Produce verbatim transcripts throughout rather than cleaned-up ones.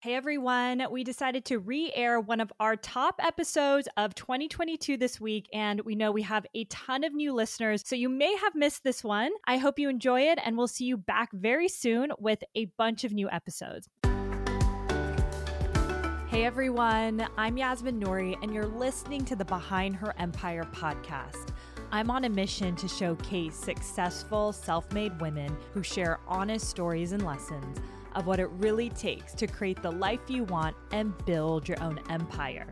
Hey everyone, we decided to re-air one of our top episodes of twenty twenty-two this week, and we know we have a ton of new listeners, so you may have missed this one. I hope you enjoy it, and we'll see you back very soon with a bunch of new episodes. Hey everyone, I'm Yasmin Nori, and you're listening to the Behind Her Empire podcast. I'm on a mission to showcase successful self-made women who share honest stories and lessons of what it really takes to create the life you want and build your own empire.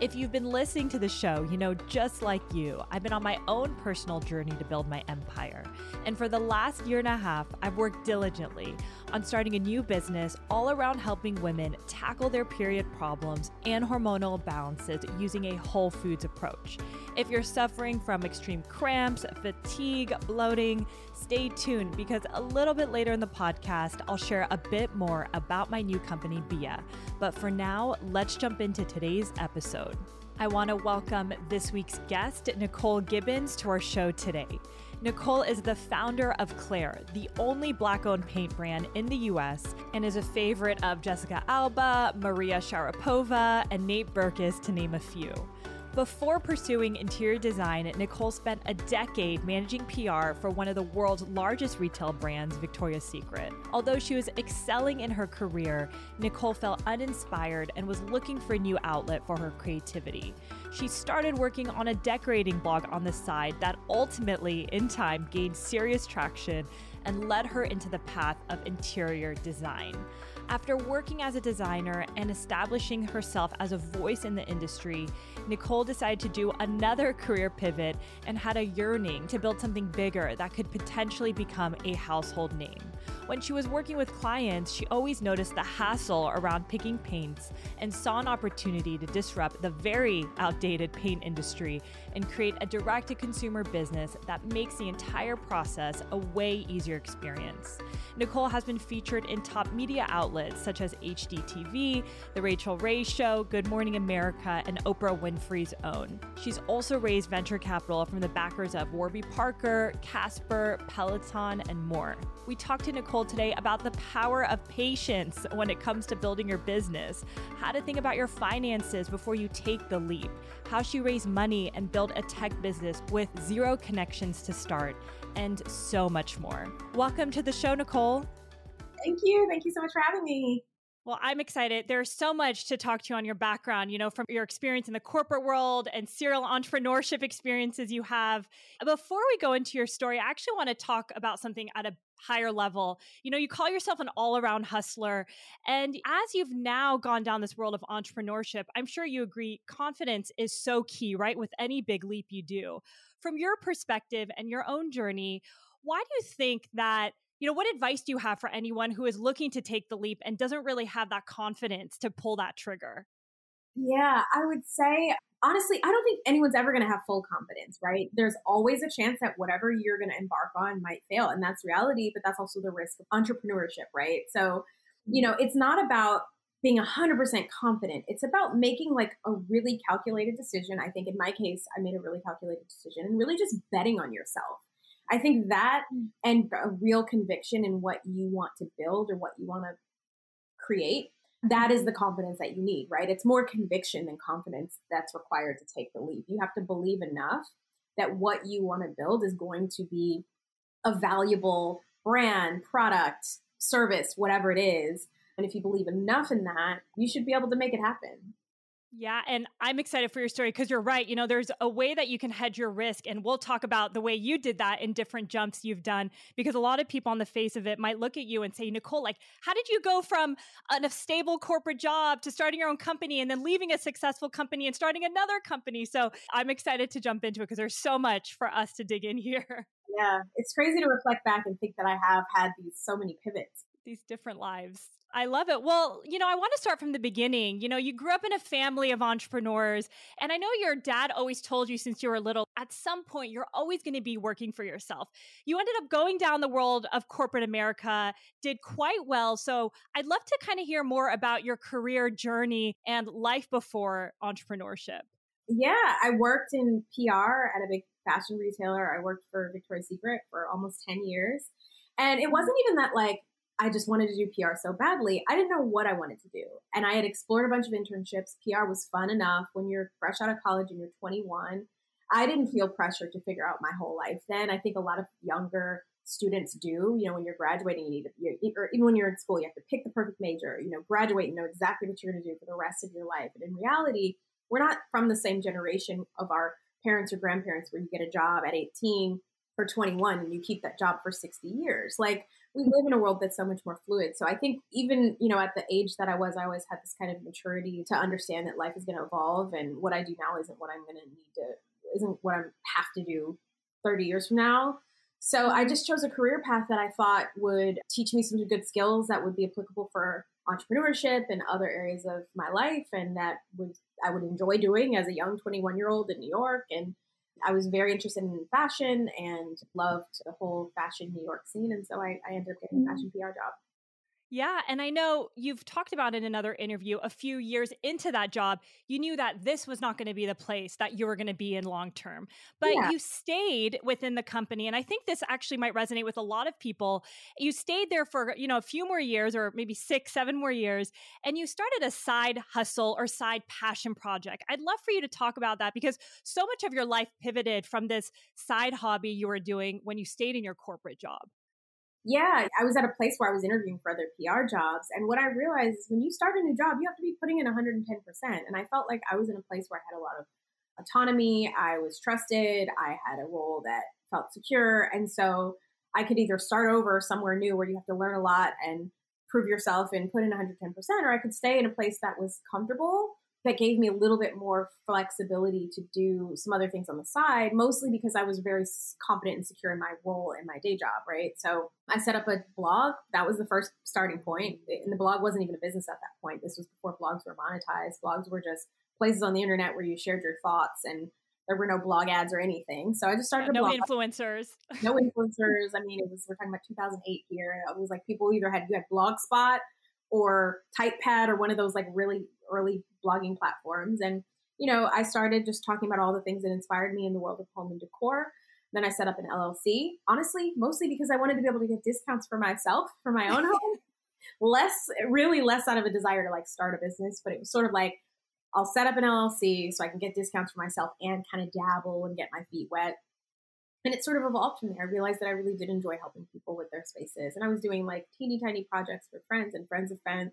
If you've been listening to the show, you know, just like you, I've been on my own personal journey to build my empire. And for the last year and a half, I've worked diligently on starting a new business all around helping women tackle their period problems and hormonal imbalances using a whole foods approach. If you're suffering from extreme cramps, fatigue, bloating, stay tuned because a little bit later in the podcast, I'll share a bit more about my new company, Bia. But for now, let's jump into today's episode. I want to welcome this week's guest, Nicole Gibbons, to our show today. Nicole is the founder of Clare, the only Black-owned paint brand in the U S, and is a favorite of Jessica Alba, Maria Sharapova, and Nate Berkus, to name a few. Before pursuing interior design, Nicole spent a decade managing P R for one of the world's largest retail brands, Victoria's Secret. Although she was excelling in her career, Nicole felt uninspired and was looking for a new outlet for her creativity. She started working on a decorating blog on the side that ultimately, in time, gained serious traction and led her into the path of interior design. After working as a designer and establishing herself as a voice in the industry, Nicole decided to do another career pivot and had a yearning to build something bigger that could potentially become a household name. When she was working with clients, she always noticed the hassle around picking paints and saw an opportunity to disrupt the very outdated paint industry and create a direct-to-consumer business that makes the entire process a way easier experience. Nicole has been featured in top media outlets such as H G T V, The Rachael Ray Show, Good Morning America, and Oprah Winfrey's OWN. She's also raised venture capital from the backers of Warby Parker, Casper, Peloton, and more. We talked to Nicole today about the power of patience when it comes to building your business, how to think about your finances before you take the leap, how she raised money and built a tech business with zero connections to start, and so much more. Welcome to the show, Nicole. Thank you. Thank you so much for having me. Well, I'm excited. There's so much to talk to you on your background, you know, from your experience in the corporate world and serial entrepreneurship experiences you have. Before we go into your story, I actually want to talk about something at a higher level. You know, you call yourself an all-around hustler. And as you've now gone down this world of entrepreneurship, I'm sure you agree, confidence is so key, right? With any big leap you do. From your perspective and your own journey, why do you think that You know, what advice do you have for anyone who is looking to take the leap and doesn't really have that confidence to pull that trigger? Yeah, I would say, honestly, I don't think anyone's ever going to have full confidence, right? There's always a chance that whatever you're going to embark on might fail. And that's reality, but that's also the risk of entrepreneurship, right? So, you know, it's not about being one hundred percent confident. It's about making like a really calculated decision. I think in my case, I made a really calculated decision and really just betting on yourself. I think that and a real conviction in what you want to build or what you want to create, that is the confidence that you need, right? It's more conviction than confidence that's required to take the leap. You have to believe enough that what you want to build is going to be a valuable brand, product, service, whatever it is. And if you believe enough in that, you should be able to make it happen. Yeah. And I'm excited for your story because you're right. You know, there's a way that you can hedge your risk. And we'll talk about the way you did that in different jumps you've done, because a lot of people on the face of it might look at you and say, Nicole, like, how did you go from a stable corporate job to starting your own company and then leaving a successful company and starting another company? So I'm excited to jump into it because there's so much for us to dig in here. Yeah. It's crazy to reflect back and think that I have had these so many pivots, these different lives. I love it. Well, you know, I want to start from the beginning. You know, you grew up in a family of entrepreneurs, and I know your dad always told you since you were little, at some point, you're always going to be working for yourself. You ended up going down the world of corporate America, did quite well. So I'd love to kind of hear more about your career journey and life before entrepreneurship. Yeah, I worked in P R at a big fashion retailer. I worked for Victoria's Secret for almost ten years. And it wasn't even that like, I just wanted to do P R so badly. I didn't know what I wanted to do. And I had explored a bunch of internships. P R was fun enough. When you're fresh out of college and you're twenty-one, I didn't feel pressure to figure out my whole life then. I think a lot of younger students do. You know, when you're graduating, you need to, you, or even when you're in school, you have to pick the perfect major, you know, graduate and know exactly what you're going to do for the rest of your life. But in reality, we're not from the same generation of our parents or grandparents where you get a job at eighteen or twenty-one and you keep that job for sixty years. Like, we live in a world that's so much more fluid. So I think even, you know, at the age that I was, I always had this kind of maturity to understand that life is going to evolve, and what I do now isn't what I'm going to need to, isn't what I have to do thirty years from now. So I just chose a career path that I thought would teach me some good skills that would be applicable for entrepreneurship and other areas of my life, and that would, I would enjoy doing as a young twenty-one-year-old in New York. And I was very interested in fashion and loved the whole fashion New York scene. And so I, I ended up getting a fashion P R job. Yeah. And I know you've talked about in another interview, a few years into that job, you knew that this was not going to be the place that you were going to be in long term, but yeah. you stayed within the company. And I think this actually might resonate with a lot of people. You stayed there for, you know, a few more years, or maybe six, seven more years, and you started a side hustle or side passion project. I'd love for you to talk about that, because so much of your life pivoted from this side hobby you were doing when you stayed in your corporate job. Yeah, I was at a place where I was interviewing for other P R jobs. And what I realized is when you start a new job, you have to be putting in one hundred ten percent. And I felt like I was in a place where I had a lot of autonomy. I was trusted. I had a role that felt secure. And so I could either start over somewhere new where you have to learn a lot and prove yourself and put in one hundred ten percent, or I could stay in a place that was comfortable, that gave me a little bit more flexibility to do some other things on the side, mostly because I was very confident and secure in my role in my day job, right? So I set up a blog. That was the first starting point. And the blog wasn't even a business at that point. This was before blogs were monetized. Blogs were just places on the internet where you shared your thoughts, and there were no blog ads or anything. So I just started yeah, no a blog. No influencers. No influencers. I mean, it was, we're talking about two thousand eight here. It was like people either had, you had Blogspot or TypePad or one of those like really early blogging platforms. And, you know, I started just talking about all the things that inspired me in the world of home and decor. Then I set up an L L C, honestly, mostly because I wanted to be able to get discounts for myself, for my own home, less, really less out of a desire to like start a business. But it was sort of like, I'll set up an L L C so I can get discounts for myself and kind of dabble and get my feet wet. And it sort of evolved from there. I realized that I really did enjoy helping people with their spaces. And I was doing like teeny tiny projects for friends and friends of friends.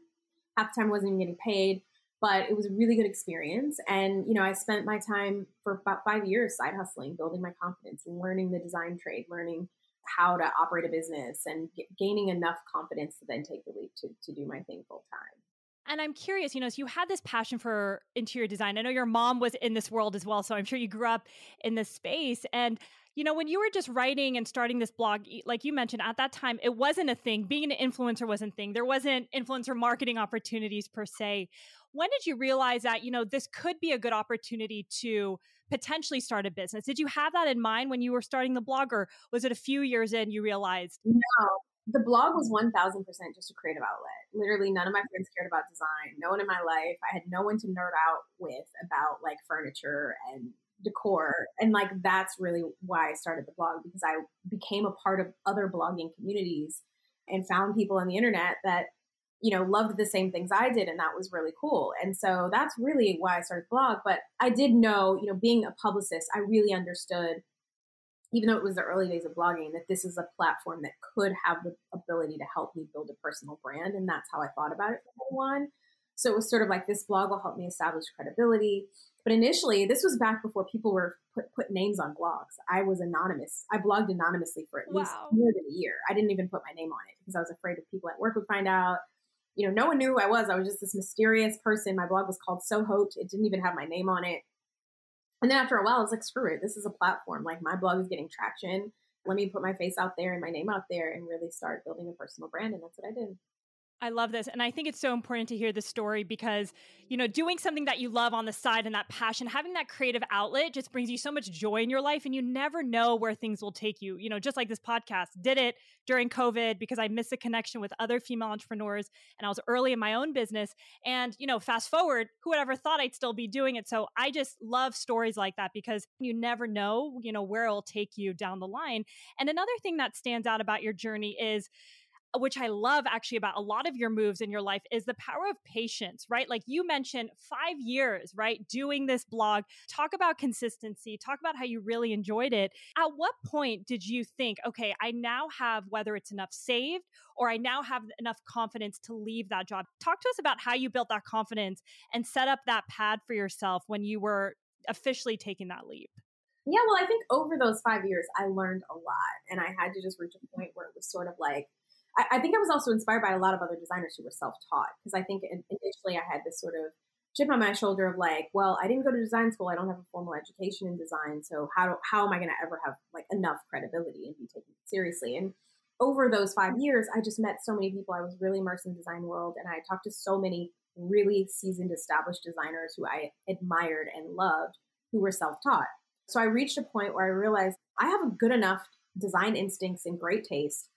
Half the time I wasn't even getting paid, but it was a really good experience. And, you know, I spent my time for about five years side hustling, building my confidence, learning the design trade, learning how to operate a business, and g- gaining enough confidence to then take the leap to, to do my thing full time. And I'm curious, you know, so you had this passion for interior design. I know your mom was in this world as well, so I'm sure you grew up in this space. And, you know, when you were just writing and starting this blog, like you mentioned, at that time, it wasn't a thing. Being an influencer wasn't a thing. There wasn't influencer marketing opportunities per se. When did you realize that, you know, this could be a good opportunity to potentially start a business? Did you have that in mind when you were starting the blog, or was it a few years in you realized? No. The blog was one thousand percent just a creative outlet. Literally none of my friends cared about design. No one in my life. I had no one to nerd out with about like furniture and decor. And like, that's really why I started the blog, because I became a part of other blogging communities and found people on the internet that, you know, loved the same things I did. And that was really cool. And so that's really why I started the blog. But I did know, you know, being a publicist, I really understood, even though it was the early days of blogging, that this is a platform that could have the ability to help me build a personal brand. And that's how I thought about it from day one. So it was sort of like, this blog will help me establish credibility. But initially, this was back before people were put, put names on blogs. I was anonymous. I blogged anonymously for at least wow. more than a year. I didn't even put my name on it because I was afraid of people at work would find out. You know, no one knew who I was. I was just this mysterious person. My blog was called So Hoped. It didn't even have my name on it. And then after a while, I was like, screw it. This is a platform. Like, my blog is getting traction. Let me put my face out there and my name out there and really start building a personal brand. And that's what I did. I love this. And I think it's so important to hear the story because, you know, doing something that you love on the side and that passion, having that creative outlet just brings you so much joy in your life, and you never know where things will take you. You know, just like this podcast, did it during COVID because I missed the connection with other female entrepreneurs and I was early in my own business. And, you know, fast forward, who would ever thought I'd still be doing it? So I just love stories like that because you never know, you know, where it'll take you down the line. And another thing that stands out about your journey is which I love actually about a lot of your moves in your life, is the power of patience, right? Like you mentioned five years, right? Doing this blog, talk about consistency, talk about how you really enjoyed it. At what point did you think, okay, I now have, whether it's enough saved or I now have enough confidence to leave that job? Talk to us about how you built that confidence and set up that pad for yourself when you were officially taking that leap. Yeah, well, I think over those five years, I learned a lot, and I had to just reach a point where it was sort of like, I, I think I was also inspired by a lot of other designers who were self-taught, because I think initially I had this sort of chip on my shoulder of like, well, I didn't go to design school. I don't have a formal education in design. So how, do, how am I going to ever have like enough credibility and be taken seriously? And over those five years, I just met so many people. I was really immersed in the design world, and I talked to so many really seasoned, established designers who I admired and loved who were self-taught. So I reached a point where I realized I have a good enough design instincts and great taste.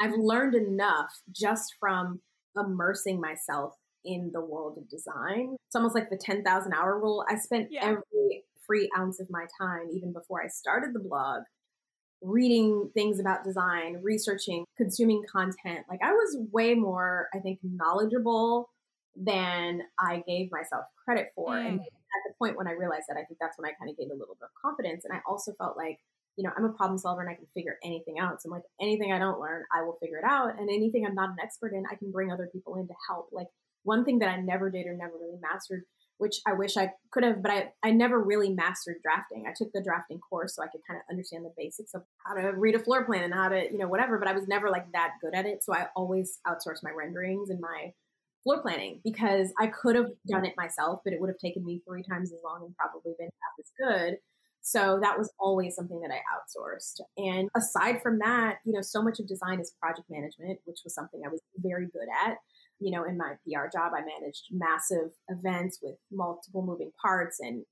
I've learned enough just from immersing myself in the world of design. It's almost like the ten thousand hour rule. I spent yeah. every free ounce of my time, even before I started the blog, reading things about design, researching, consuming content. Like I was way more, I think, knowledgeable than I gave myself credit for. Mm. And at the point when I realized that, I think that's when I kind of gained a little bit of confidence. And I also felt like, you know, I'm a problem solver and I can figure anything out. So I'm like, anything I don't learn, I will figure it out. And anything I'm not an expert in, I can bring other people in to help. Like one thing that I never did or never really mastered, which I wish I could have, but I, I never really mastered drafting. I took the drafting course so I could kind of understand the basics of how to read a floor plan and how to, you know, whatever, but I was never like that good at it. So I always outsourced my renderings and my floor planning because I could have done it myself, but it would have taken me three times as long and probably been half as good. So that was always something that I outsourced. And aside from that, you know, so much of design is project management, which was something I was very good at. You know, in my P R job, I managed massive events with multiple moving parts, and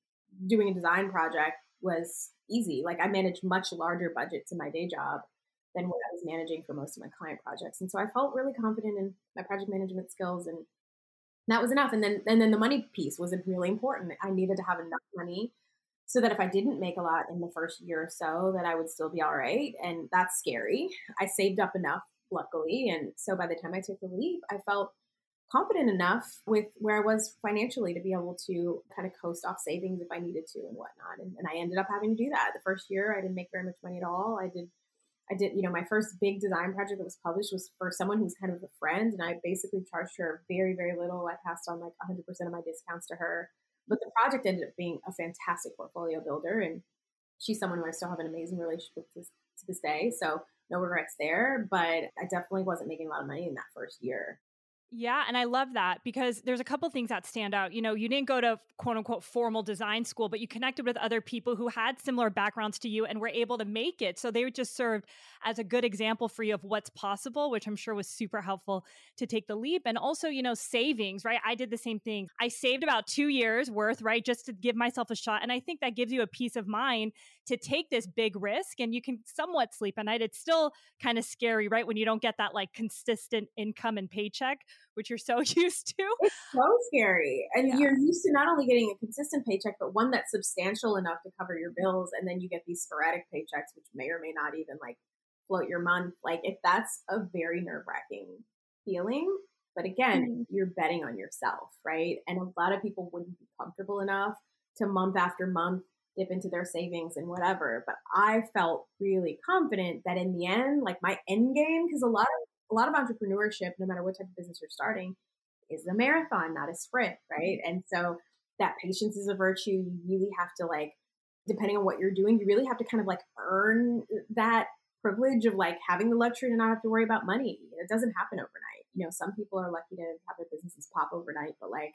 doing a design project was easy. Like I managed much larger budgets in my day job than what I was managing for most of my client projects. And so I felt really confident in my project management skills, and that was enough. And then, and then the money piece was really important. I needed to have enough money so that if I didn't make a lot in the first year or so, that I would still be all right. And that's scary. I saved up enough, luckily. And so by the time I took the leap, I felt confident enough with where I was financially to be able to kind of coast off savings if I needed to and whatnot. And, and I ended up having to do that. The first year, I didn't make very much money at all. I did I did, you know, my first big design project that was published was for someone who's kind of a friend, and I basically charged her very, very little. I passed on like one hundred percent of my discounts to her, but the project ended up being a fantastic portfolio builder, and she's someone who I still have an amazing relationship with to this day. So no regrets there, but I definitely wasn't making a lot of money in that first year. Yeah. And I love that because there's a couple things that stand out. You know, you didn't go to quote unquote formal design school, but you connected with other people who had similar backgrounds to you and were able to make it. So they just served as a good example for you of what's possible, which I'm sure was super helpful to take the leap. And also, you know, savings, right? I did the same thing. I saved about two years worth, right? Just to give myself a shot. And I think that gives you a peace of mind to take this big risk, and you can somewhat sleep at night. It's still kind of scary, right? When you don't get that like consistent income and paycheck, which you're so used to. It's so scary. And yeah. you're used to not only getting a consistent paycheck, but one that's substantial enough to cover your bills. And then you get these sporadic paychecks, which may or may not even like float your month. Like if that's a very nerve-wracking feeling, but again, mm-hmm. you're betting on yourself, right? And a lot of people wouldn't be comfortable enough to month after month dip into their savings and whatever. But I felt really confident that in the end, like my end game, because a lot of A lot of entrepreneurship, no matter what type of business you're starting, is a marathon, not a sprint, right? And so that patience is a virtue. You really have to like, depending on what you're doing, you really have to kind of like earn that privilege of like having the luxury to not have to worry about money. It doesn't happen overnight. You know, some people are lucky to have their businesses pop overnight, but like,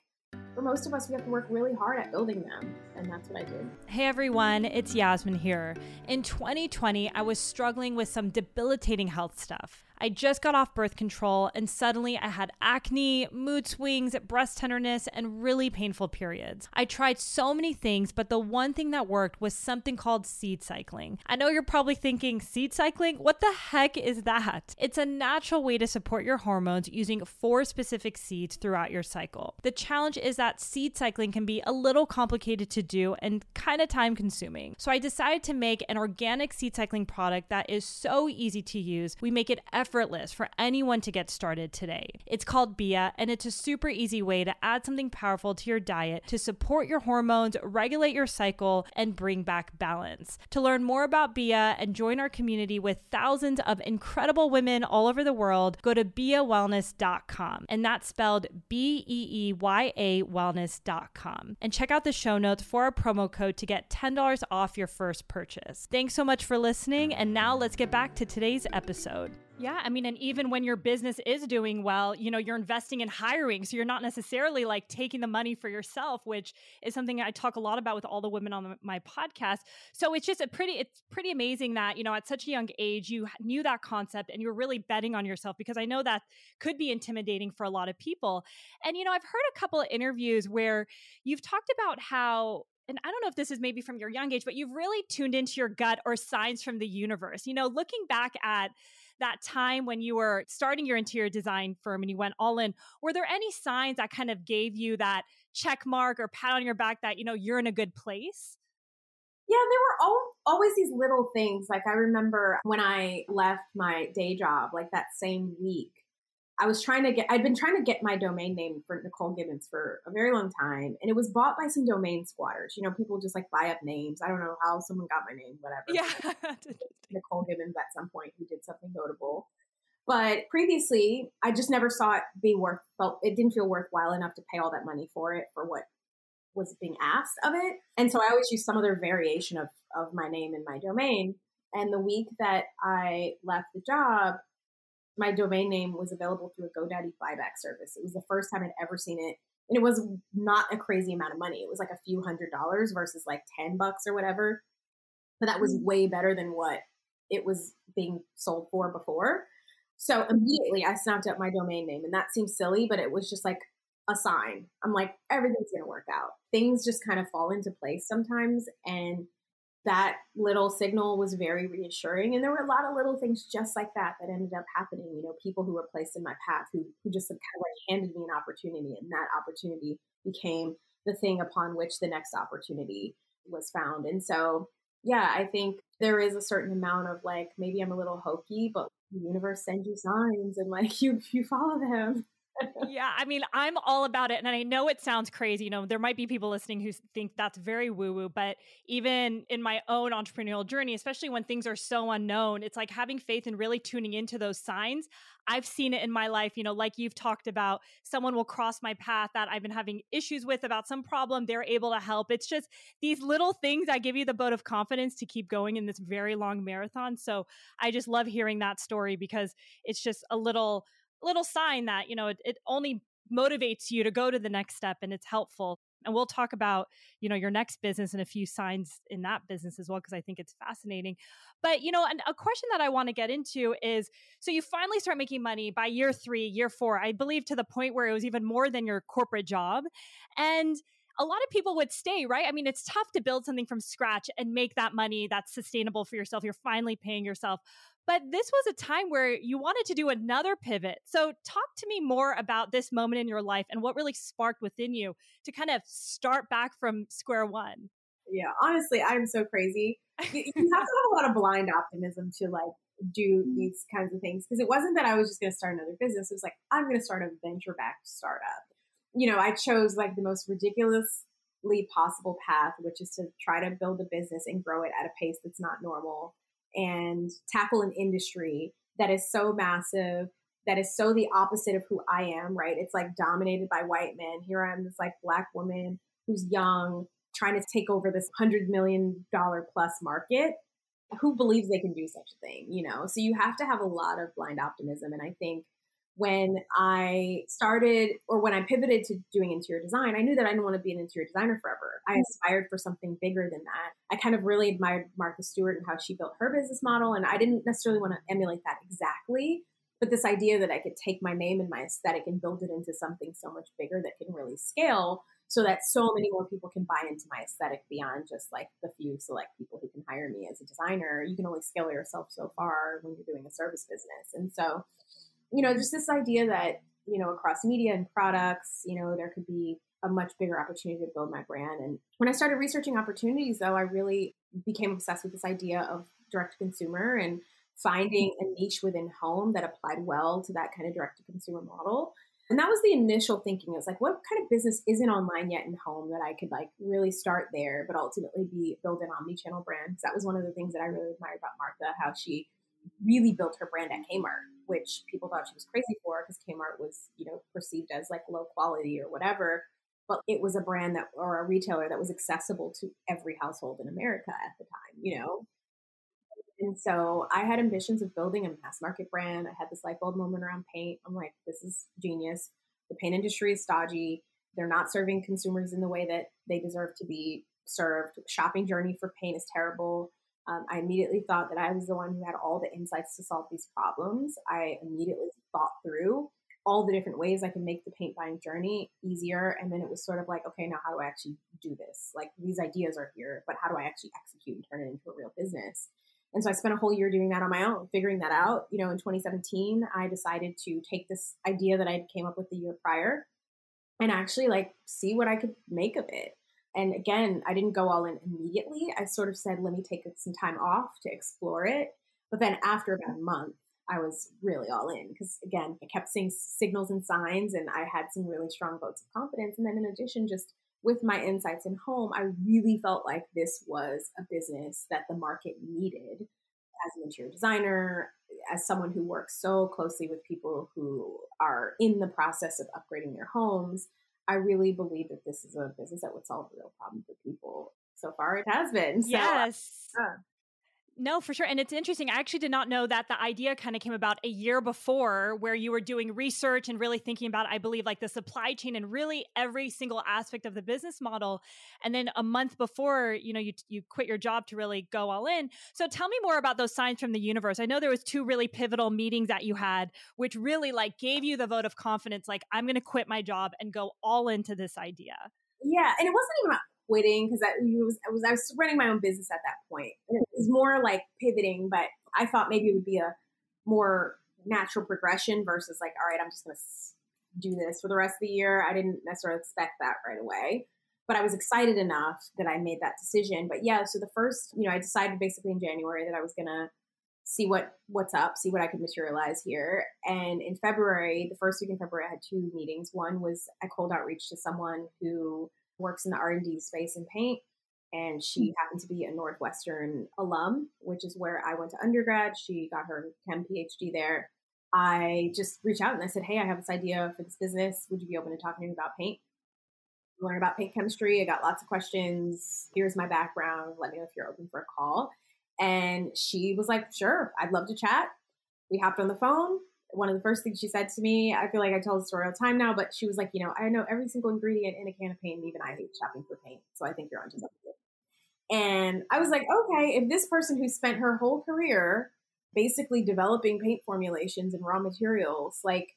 for most of us, we have to work really hard at building them. And that's what I did. Hey, everyone, it's Yasmin here. In twenty twenty, I was struggling with some debilitating health stuff. I just got off birth control and suddenly I had acne, mood swings, breast tenderness, and really painful periods. I tried so many things, but the one thing that worked was something called seed cycling. I know you're probably thinking, seed cycling? What the heck is that? It's a natural way to support your hormones using four specific seeds throughout your cycle. The challenge is that that seed cycling can be a little complicated to do and kind of time consuming. So I decided to make an organic seed cycling product that is so easy to use. We make it effortless effortless for anyone to get started today. It's called Bia, and it's a super easy way to add something powerful to your diet to support your hormones, regulate your cycle, and bring back balance. To learn more about Bia and join our community with thousands of incredible women all over the world, go to Bia Wellness dot com, and that's spelled B E E Y A wellness dot com. And check out the show notes for our promo code to get ten dollars off your first purchase. Thanks so much for listening, and now let's get back to today's episode. Yeah, I mean, and even when your business is doing well, you know, you're investing in hiring, so you're not necessarily like taking the money for yourself, which is something I talk a lot about with all the women on the, my podcast. So it's just a pretty, it's pretty amazing that, you know, at such a young age, you knew that concept and you're really betting on yourself, because I know that could be intimidating for a lot of people. And, you know, I've heard a couple of interviews where you've talked about how, and I don't know if this is maybe from your young age, but you've really tuned into your gut or signs from the universe, you know, looking back at that time when you were starting your interior design firm and you went all in. Were there any signs that kind of gave you that check mark or pat on your back that, you know, you're in a good place? Yeah, there were always these little things. Like I remember when I left my day job, like that same week, I was trying to get, I'd been trying to get my domain name for Nicole Gibbons for a very long time. And it was bought by some domain squatters. You know, people just like buy up names. I don't know how someone got my name, whatever. Yeah. Nicole Gibbons at some point who did something notable. But previously, I just never saw it be worth, felt it didn't feel worthwhile enough to pay all that money for it, for what was being asked of it. And so I always used some other variation of, of my name and my domain. And the week that I left the job, my domain name was available through a GoDaddy buyback service. It was the first time I'd ever seen it. And it was not a crazy amount of money. It was like a few hundred dollars versus like ten bucks or whatever. But that was way better than what it was being sold for before. So immediately I snapped up my domain name, and that seems silly, but it was just like a sign. I'm like, everything's going to work out. Things just kind of fall into place sometimes. And that little signal was very reassuring. And there were a lot of little things just like that that ended up happening. You know, people who were placed in my path who, who just kind of like handed me an opportunity, and that opportunity became the thing upon which the next opportunity was found. And so, yeah, I think there is a certain amount of like, maybe I'm a little hokey, but the universe sends you signs and like you, you follow them. Yeah, I mean, I'm all about it. And I know it sounds crazy. You know, there might be people listening who think that's very woo-woo, but even in my own entrepreneurial journey, especially when things are so unknown, it's like having faith and really tuning into those signs. I've seen it in my life, you know, like you've talked about, someone will cross my path that I've been having issues with about some problem. They're able to help. It's just these little things that give you the boat of confidence to keep going in this very long marathon. So I just love hearing that story, because it's just a little... little sign that, you know, it, it only motivates you to go to the next step, and it's helpful. And we'll talk about, you know, your next business and a few signs in that business as well, because I think it's fascinating. But, you know, and a question that I want to get into is, so you finally start making money by year three, year four, I believe, to the point where it was even more than your corporate job. And a lot of people would stay, right? I mean, it's tough to build something from scratch and make that money that's sustainable for yourself. You're finally paying yourself. But this was a time where you wanted to do another pivot. So talk to me more about this moment in your life and what really sparked within you to kind of start back from square one. Yeah, honestly, I'm so crazy. You, you have to have a lot of blind optimism to like do these kinds of things, because it wasn't that I was just going to start another business. It was like, I'm going to start a venture-backed startup. You know, I chose like the most ridiculously possible path, which is to try to build a business and grow it at a pace that's not normal, and tackle an industry that is so massive, that is so the opposite of who I am, right? It's like dominated by white men. Here I am, this like Black woman who's young, trying to take over this one hundred million dollars plus market. Who believes they can do such a thing, you know? So you have to have a lot of blind optimism. And I think when I started, or when I pivoted to doing interior design, I knew that I didn't want to be an interior designer forever. I aspired for something bigger than that. I kind of really admired Martha Stewart and how she built her business model. And I didn't necessarily want to emulate that exactly, but this idea that I could take my name and my aesthetic and build it into something so much bigger that can really scale, so that so many more people can buy into my aesthetic beyond just like the few select people who can hire me as a designer. You can only scale yourself so far when you're doing a service business. And so, you know, just this idea that, you know, across media and products, you know, there could be a much bigger opportunity to build my brand. And when I started researching opportunities, though, I really became obsessed with this idea of direct to consumer and finding a niche within home that applied well to that kind of direct-to-consumer model. And that was the initial thinking. It was like, what kind of business isn't online yet in home that I could like really start there, but ultimately be build an omnichannel brand? Because that was one of the things that I really admired about Martha, how she really built her brand at Kmart, which people thought she was crazy for because Kmart was, you know, perceived as like low quality or whatever. But it was a brand that, or a retailer that was accessible to every household in America at the time, you know? And so I had ambitions of building a mass market brand. I had this light bulb moment around paint. I'm like, this is genius. The paint industry is stodgy. They're not serving consumers in the way that they deserve to be served. Shopping journey for paint is terrible. Um, I immediately thought that I was the one who had all the insights to solve these problems. I immediately thought through all the different ways I can make the paint buying journey easier. And then it was sort of like, okay, now how do I actually do this? Like these ideas are here, but how do I actually execute and turn it into a real business? And so I spent a whole year doing that on my own, figuring that out. You know, in twenty seventeen, I decided to take this idea that I came up with the year prior and actually like see what I could make of it. And again, I didn't go all in immediately. I sort of said, let me take some time off to explore it. But then after about a month, I was really all in because, again, I kept seeing signals and signs and I had some really strong votes of confidence. And then in addition, just with my insights in home, I really felt like this was a business that the market needed as an interior designer, as someone who works so closely with people who are in the process of upgrading their homes. I really believe that this is a business that would solve real problems for people. So far, it has been. So, yes. Yeah. No, for sure. And it's interesting. I actually did not know that the idea kind of came about a year before where you were doing research and really thinking about, I believe, like the supply chain and really every single aspect of the business model. And then a month before, you know, you you quit your job to really go all in. So tell me more about those signs from the universe. I know there was two really pivotal meetings that you had, which really like gave you the vote of confidence, like I'm going to quit my job and go all into this idea. Yeah. And it wasn't even about quitting because I was, I was I was running my own business at that point. And it was more like pivoting, but I thought maybe it would be a more natural progression versus like, all right, I'm just going to do this for the rest of the year. I didn't necessarily expect that right away, but I was excited enough that I made that decision. But yeah, so the first, you know, I decided basically in January that I was going to see what what's up, see what I could materialize here. And in February, the first week in February, I had two meetings. One was I cold outreach to someone who works in the R and D space in paint. And she happened to be a Northwestern alum, which is where I went to undergrad. She got her chem PhD there. I just reached out and I said, hey, I have this idea for this business. Would you be open to talking to me about paint? Learn about paint chemistry. I got lots of questions. Here's my background. Let me know if you're open for a call. And she was like, sure, I'd love to chat. We hopped on the phone. One of the first things she said to me, I feel like I tell the story all the time now, but she was like, you know, I know every single ingredient in a can of paint, and even I hate shopping for paint. So I think you're onto something. And I was like, okay, if this person who spent her whole career basically developing paint formulations and raw materials, like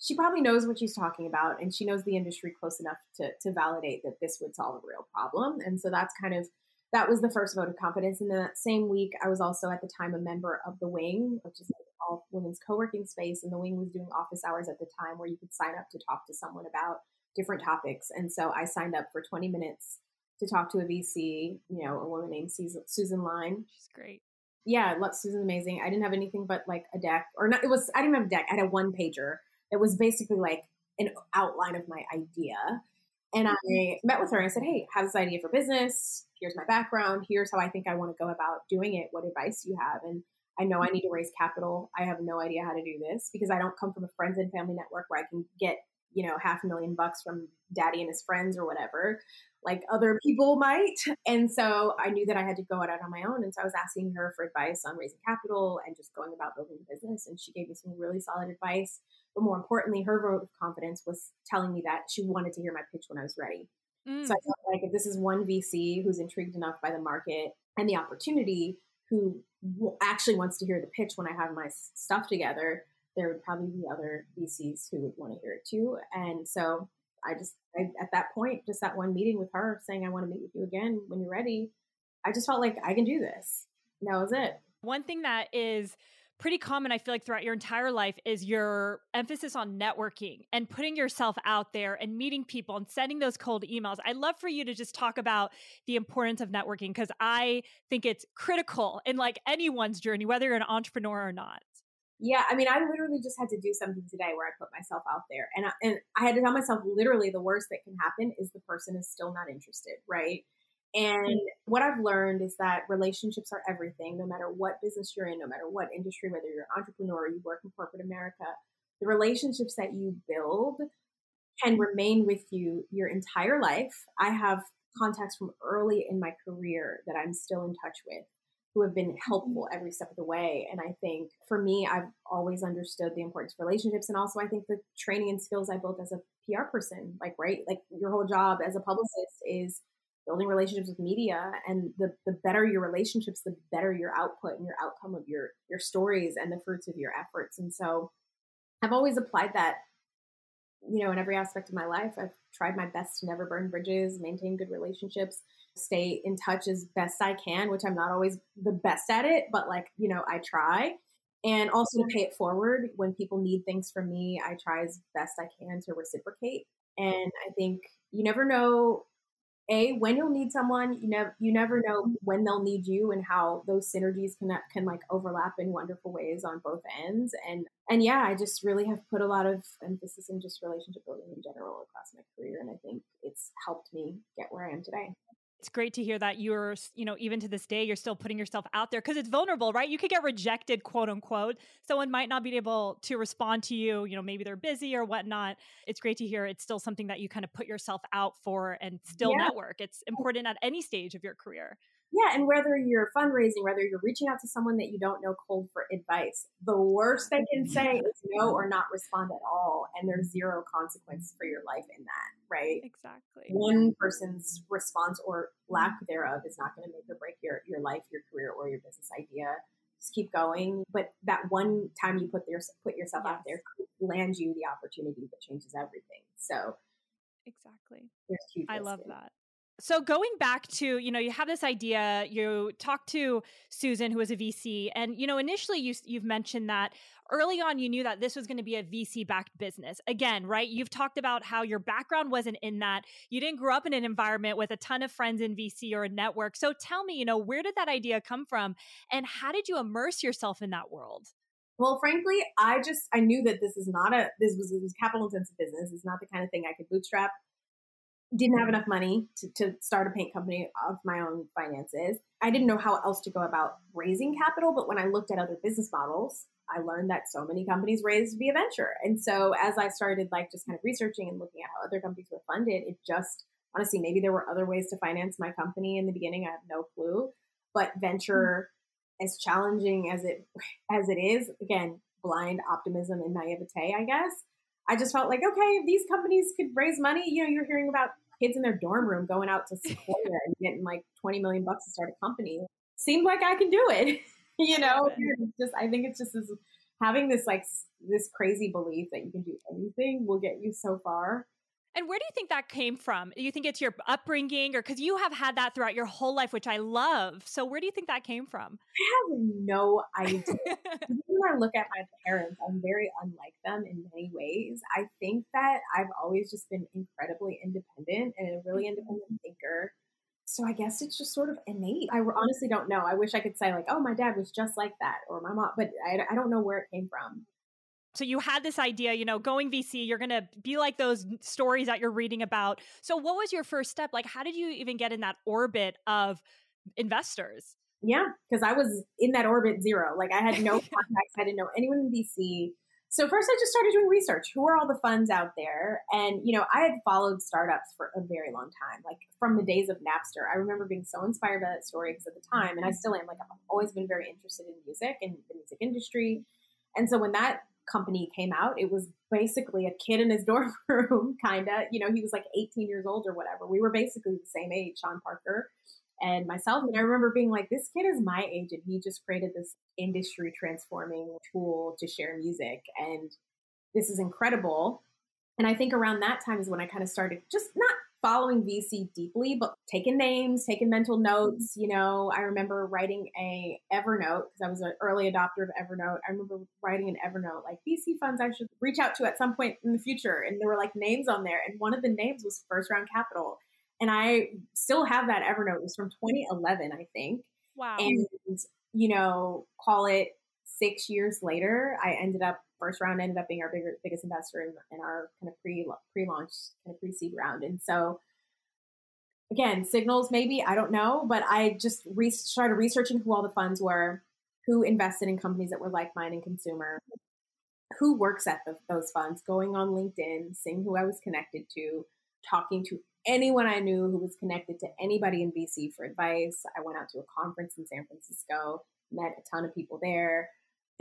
she probably knows what she's talking about and she knows the industry close enough to to validate that this would solve a real problem. And so that's kind of, that was the first vote of confidence. And that same week, I was also at the time a member of The Wing, which is like all women's co-working space. And The Wing was doing office hours at the time where you could sign up to talk to someone about different topics. And so I signed up for twenty minutes to talk to a V C, you know, a woman named Susan Line. She's great. Yeah, I love Susan. Amazing. I didn't have anything but like a deck or not. It was, I didn't have a deck. I had a one pager that was basically like an outline of my idea. And I met with her and I said, hey, I have this idea for business. Here's my background. Here's how I think I want to go about doing it. What advice do you have? And I know I need to raise capital. I have no idea how to do this because I don't come from a friends and family network where I can get, you know, half a million bucks from daddy and his friends or whatever, like other people might. And so I knew that I had to go out on my own. And so I was asking her for advice on raising capital and just going about building the business. And she gave me some really solid advice. But more importantly, her vote of confidence was telling me that she wanted to hear my pitch when I was ready. Mm. So I felt like if this is one V C who's intrigued enough by the market and the opportunity, who actually wants to hear the pitch when I have my stuff together, there would probably be other V Cs who would want to hear it too. And so I just, I, at that point, just that one meeting with her saying, I want to meet with you again when you're ready. I just felt like I can do this. And that was it. One thing that is pretty common, I feel like, throughout your entire life is your emphasis on networking and putting yourself out there and meeting people and sending those cold emails. I'd love for you to just talk about the importance of networking, because I think it's critical in like anyone's journey, whether you're an entrepreneur or not. Yeah. I mean, I literally just had to do something today where I put myself out there, and I, and I had to tell myself literally the worst that can happen is the person is still not interested. Right. And what I've learned is that relationships are everything, no matter what business you're in, no matter what industry, whether you're an entrepreneur or you work in corporate America, the relationships that you build can remain with you your entire life. I have contacts from early in my career that I'm still in touch with who have been helpful every step of the way. And I think for me, I've always understood the importance of relationships. And also I think the training and skills I built as a P R person, like, right, like your whole job as a publicist is building relationships with media, and the, the better your relationships, the better your output and your outcome of your, your stories and the fruits of your efforts. And so I've always applied that, you know, in every aspect of my life. I've tried my best to never burn bridges, maintain good relationships, stay in touch as best I can, which I'm not always the best at it, but like, you know, I try. And also to pay it forward. When people need things from me, I try as best I can to reciprocate. And I think you never know A, when you'll need someone, you never you never know when they'll need you, and how those synergies can can like overlap in wonderful ways on both ends. And and yeah, I just really have put a lot of emphasis in just relationship building in general across my career, and I think it's helped me get where I am today. It's great to hear that you're, you know, even to this day, you're still putting yourself out there, because it's vulnerable, right? You could get rejected, quote unquote. Someone might not be able to respond to you. You know, maybe they're busy or whatnot. It's great to hear it's still something that you kind of put yourself out for and still yeah. network. It's important at any stage of your career. Yeah. And whether you're fundraising, whether you're reaching out to someone that you don't know cold for advice, the worst they can say is no or not respond at all. And there's zero consequence for your life in that, right? Exactly. One person's response or lack thereof is not going to make or break your, your life, your career, or your business idea. Just keep going. But that one time you put, your, put yourself yes. out there could land you the opportunity that changes everything. So exactly. I love in. that. So going back to, you know, you have this idea, you talked to Susan, who was a V C, and, you know, initially you, you've mentioned that early on, you knew that this was going to be a V C-backed business. Again, right? You've talked about how your background wasn't in that. You didn't grow up in an environment with a ton of friends in V C or a network. So tell me, you know, where did that idea come from, and how did you immerse yourself in that world? Well, frankly, I just, I knew that this is not a, this was, was capital-intensive business. It's not the kind of thing I could bootstrap. Didn't have enough money to, to start a paint company of my own finances. I didn't know how else to go about raising capital, but when I looked at other business models, I learned that so many companies raised via venture. And so as I started like just kind of researching and looking at how other companies were funded, it just, honestly, maybe there were other ways to finance my company in the beginning. I have no clue, but venture, mm-hmm. as challenging as it, as it is, again, blind optimism and naivete, I guess. I just felt like, okay, if these companies could raise money, you know, you're hearing about kids in their dorm room going out to Sequoia and getting like twenty million bucks to start a company. Seemed like I can do it. You know, just, I think it's just this, having this like this crazy belief that you can do anything will get you so far. And where do you think that came from? Do you think it's your upbringing, or because you have had that throughout your whole life, which I love. So where do you think that came from? I have no idea. When I look at my parents, I'm very unlike them in many ways. I think that I've always just been incredibly independent and a really independent thinker. So I guess it's just sort of innate. I honestly don't know. I wish I could say like, oh, my dad was just like that, or my mom, but I, I don't know where it came from. So you had this idea, you know, going V C, you're going to be like those stories that you're reading about. So what was your first step? Like, how did you even get in that orbit of investors? Yeah, because I was in that orbit zero. Like I had no contacts. I didn't know anyone in V C. So first I just started doing research. Who are all the funds out there? And, you know, I had followed startups for a very long time, like from the days of Napster. I remember being so inspired by that story, because at the time, and I still am, like I've always been very interested in music and the music industry. And so when that company came out, it was basically a kid in his dorm room, kind of, you know, he was like eighteen years old or whatever. We were basically the same age, Sean Parker and myself. And I remember being like, this kid is my age, and he just created this industry transforming tool to share music. And this is incredible. And I think around that time is when I kind of started just not following V C deeply, but taking names, taking mental notes. You know, I remember writing a Evernote because I was an early adopter of Evernote. I remember writing an Evernote, like V C funds I should reach out to at some point in the future. And there were like names on there. And one of the names was First Round Capital. And I still have that Evernote. It was from twenty eleven, I think. Wow. And, you know, call it six years later, I ended up, First Round ended up being our bigger, biggest investor in, in our kind of pre, pre-launch, kind of pre-seed round. And so, again, signals maybe, I don't know, but I just re- started researching who all the funds were, who invested in companies that were like-minded consumer, who works at the, those funds, going on LinkedIn, seeing who I was connected to, talking to anyone I knew who was connected to anybody in V C for advice. I went out to a conference in San Francisco, met a ton of people there.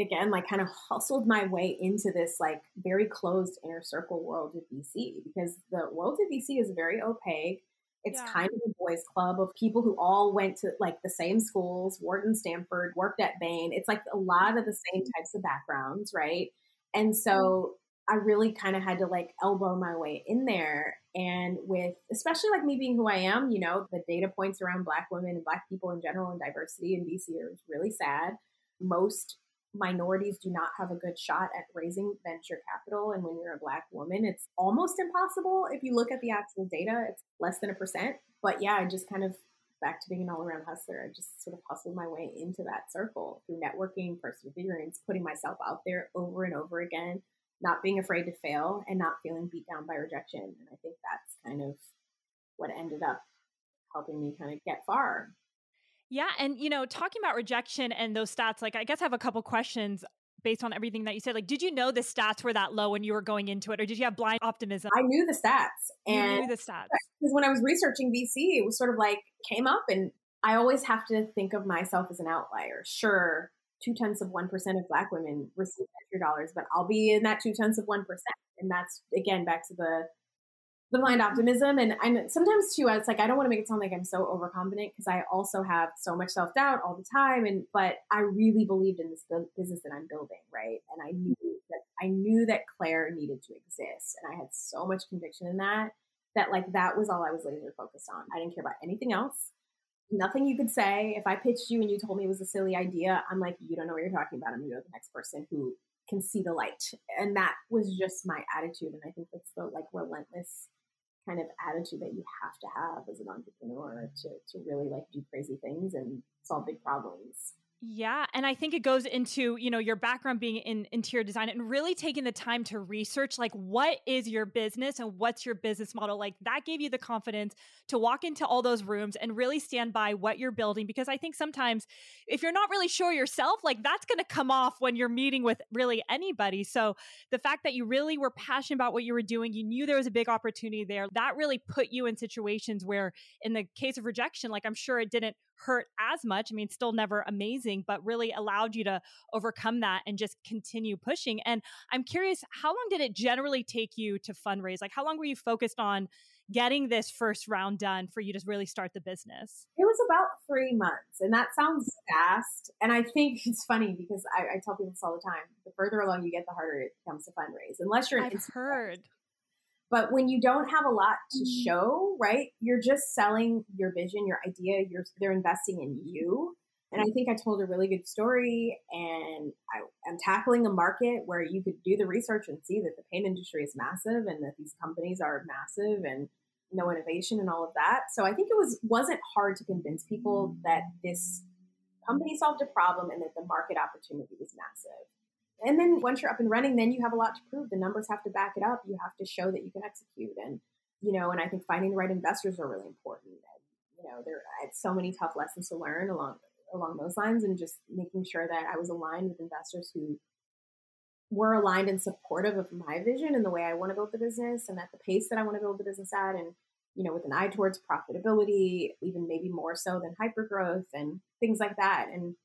Again, like kind of hustled my way into this like very closed inner circle world of V C, because the world of V C is very opaque. It's yeah. kind of a boys club of people who all went to like the same schools, Wharton, Stanford, worked at Bain. It's like a lot of the same types of backgrounds, right? And so I really kind of had to like elbow my way in there. And with, especially like me being who I am, you know, the data points around Black women and Black people in general and diversity in V C are really sad. Most minorities do not have a good shot at raising venture capital. And when you're a Black woman, it's almost impossible. If you look at the actual data, it's less than a percent. But yeah, I just kind of, back to being an all-around hustler, I just sort of hustled my way into that circle through networking, perseverance, putting myself out there over and over again, not being afraid to fail and not feeling beat down by rejection. And I think that's kind of what ended up helping me kind of get far. Yeah. And, you know, talking about rejection and those stats, like, I guess I have a couple questions based on everything that you said. Like, did you know the stats were that low when you were going into it, or did you have blind optimism? I knew the stats. And you knew the stats. Because when I was researching V C, it was sort of like came up, and I always have to think of myself as an outlier. Sure, two-tenths of one percent of Black women receive venture dollars, but I'll be in that two-tenths of one percent. And that's, again, back to the the blind optimism. And I'm, sometimes, too, it's like, I don't want to make it sound like I'm so overconfident, because I also have so much self-doubt all the time. And But I really believed in this business that I'm building, right? And I knew that I knew that Clare needed to exist. And I had so much conviction in that, that like that was all I was laser focused on. I didn't care about anything else. Nothing you could say. If I pitched you and you told me it was a silly idea, I'm like, you don't know what you're talking about. I'm going to go to the next person who can see the light. And that was just my attitude. And I think that's the like relentless kind of attitude that you have to have as an entrepreneur to to really like do crazy things and solve big problems. Yeah. And I think it goes into, you know, your background being in interior design and really taking the time to research, like, what is your business and what's your business model? Like, that gave you the confidence to walk into all those rooms and really stand by what you're building. Because I think sometimes if you're not really sure yourself, like, that's going to come off when you're meeting with really anybody. So the fact that you really were passionate about what you were doing, you knew there was a big opportunity there, that really put you in situations where, in the case of rejection, like, I'm sure it didn't hurt as much. I mean, still never amazing, but really allowed you to overcome that and just continue pushing. And I'm curious, how long did it generally take you to fundraise? Like, how long were you focused on getting this first round done for you to really start the business? It was about three months. And that sounds fast. And I think it's funny because I, I tell people this all the time, the further along you get, the harder it becomes to fundraise, unless you're an I've heard. But when you don't have a lot to show, right, you're just selling your vision, your idea, you're, they're investing in you. And I think I told a really good story, and I, I'm tackling a market where you could do the research and see that the pain industry is massive and that these companies are massive and no innovation and all of that. So I think it was, wasn't hard to convince people that this company solved a problem and that the market opportunity was massive. And then once you're up and running, then you have a lot to prove. The numbers have to back it up. You have to show that you can execute. And, you know, and I think finding the right investors are really important. And, you know, there I had so many tough lessons to learn along along those lines, and just making sure that I was aligned with investors who were aligned and supportive of my vision and the way I want to build the business and at the pace that I want to build the business at. And, you know, with an eye towards profitability, even maybe more so than hypergrowth and things like that. And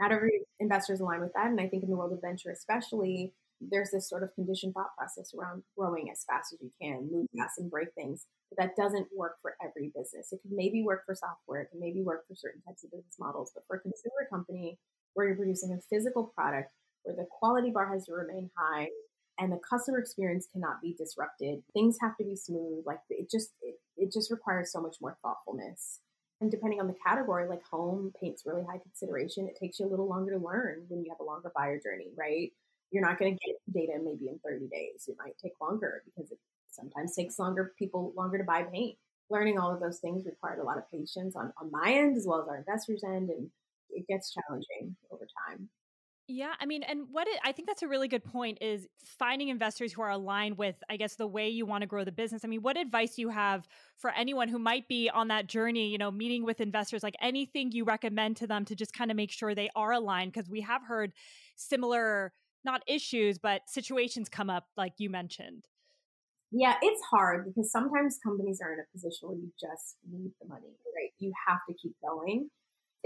not every investor is aligned with that. And I think in the world of venture, especially, there's this sort of conditioned thought process around growing as fast as you can, move fast and break things. But that doesn't work for every business. It could maybe work for software. It can maybe work for certain types of business models. But for a consumer company where you're producing a physical product where the quality bar has to remain high and the customer experience cannot be disrupted, things have to be smooth. Like, it just, it, it just requires so much more thoughtfulness. And depending on the category, like home paint's really high consideration. It takes you a little longer to learn when you have a longer buyer journey, right? You're not going to get data maybe in thirty days. It might take longer because it sometimes takes longer people longer to buy paint. Learning all of those things required a lot of patience on, on my end as well as our investors' end, and it gets challenging over time. Yeah. I mean, and what it, I think that's a really good point is finding investors who are aligned with, I guess, the way you want to grow the business. I mean, what advice do you have for anyone who might be on that journey, you know, meeting with investors, like anything you recommend to them to just kind of make sure they are aligned? Because we have heard similar, not issues, but situations come up like you mentioned. Yeah, it's hard because sometimes companies are in a position where you just need the money, right? You have to keep going.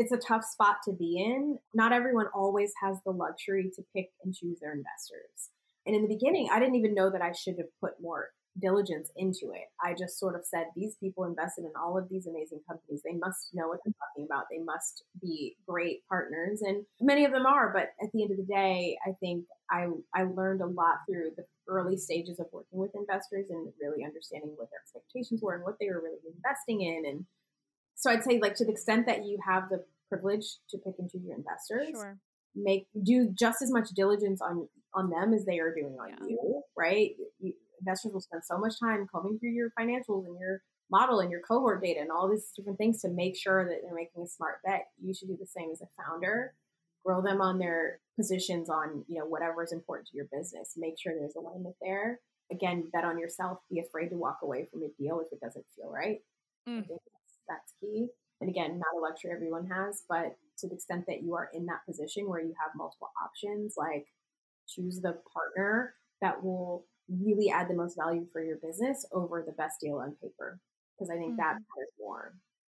It's a tough spot to be in. Not everyone always has the luxury to pick and choose their investors. And in the beginning, I didn't even know that I should have put more diligence into it. I just sort of said, these people invested in all of these amazing companies. They must know what they're talking about. They must be great partners. And many of them are. But at the end of the day, I think I, I learned a lot through the early stages of working with investors and really understanding what their expectations were and what they were really investing in. And so I'd say, like, to the extent that you have the privilege to pick and choose your investors, sure. make do just as much diligence on on them as they are doing on yeah. you, right? You, investors will spend so much time combing through your financials and your model and your cohort data and all these different things to make sure that they're making a smart bet. You should do the same as a founder. Grow them on their positions on, you know, whatever is important to your business. Make sure there's alignment there. Again, bet on yourself. Be afraid to walk away from a deal if it doesn't feel right. Mm. That's key. And again, not a luxury everyone has, but to the extent that you are in that position where you have multiple options, like choose the partner that will really add the most value for your business over the best deal on paper. Because I think mm-hmm. that matters more.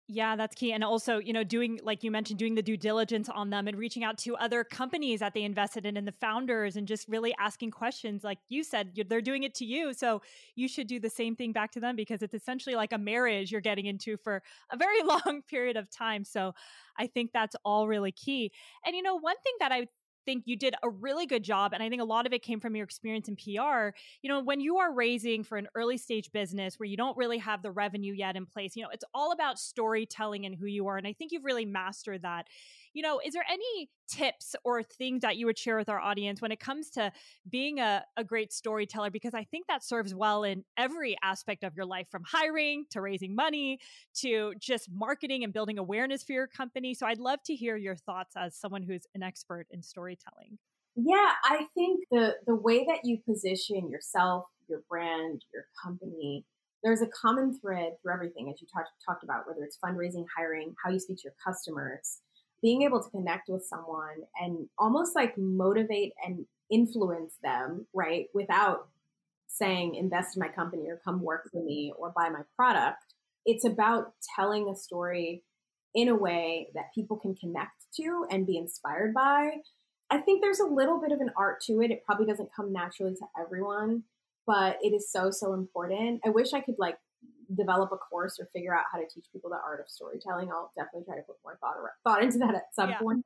Yeah, that's key. And also, you know, doing, like you mentioned, doing the due diligence on them and reaching out to other companies that they invested in and the founders and just really asking questions. Like you said, they're doing it to you. So you should do the same thing back to them because it's essentially like a marriage you're getting into for a very long period of time. So I think that's all really key. And, you know, one thing that I think you did a really good job. And I think a lot of it came from your experience in P R. You know, when you are raising for an early stage business where you don't really have the revenue yet in place, you know, it's all about storytelling and who you are. And I think you've really mastered that. You know, is there any tips or things that you would share with our audience when it comes to being a, a great storyteller? Because I think that serves well in every aspect of your life, from hiring to raising money to just marketing and building awareness for your company. So I'd love to hear your thoughts as someone who's an expert in storytelling. Yeah, I think the the way that you position yourself, your brand, your company, there's a common thread through everything, as you talk, talked about, whether it's fundraising, hiring, how you speak to your customers. Being able to connect with someone and almost like motivate and influence them, right? Without saying, invest in my company or come work for me or buy my product. It's about telling a story in a way that people can connect to and be inspired by. I think there's a little bit of an art to it. It probably doesn't come naturally to everyone, but it is so, so important. I wish I could like develop a course or figure out how to teach people the art of storytelling. I'll definitely try to put more thought, or, thought into that at some yeah. point.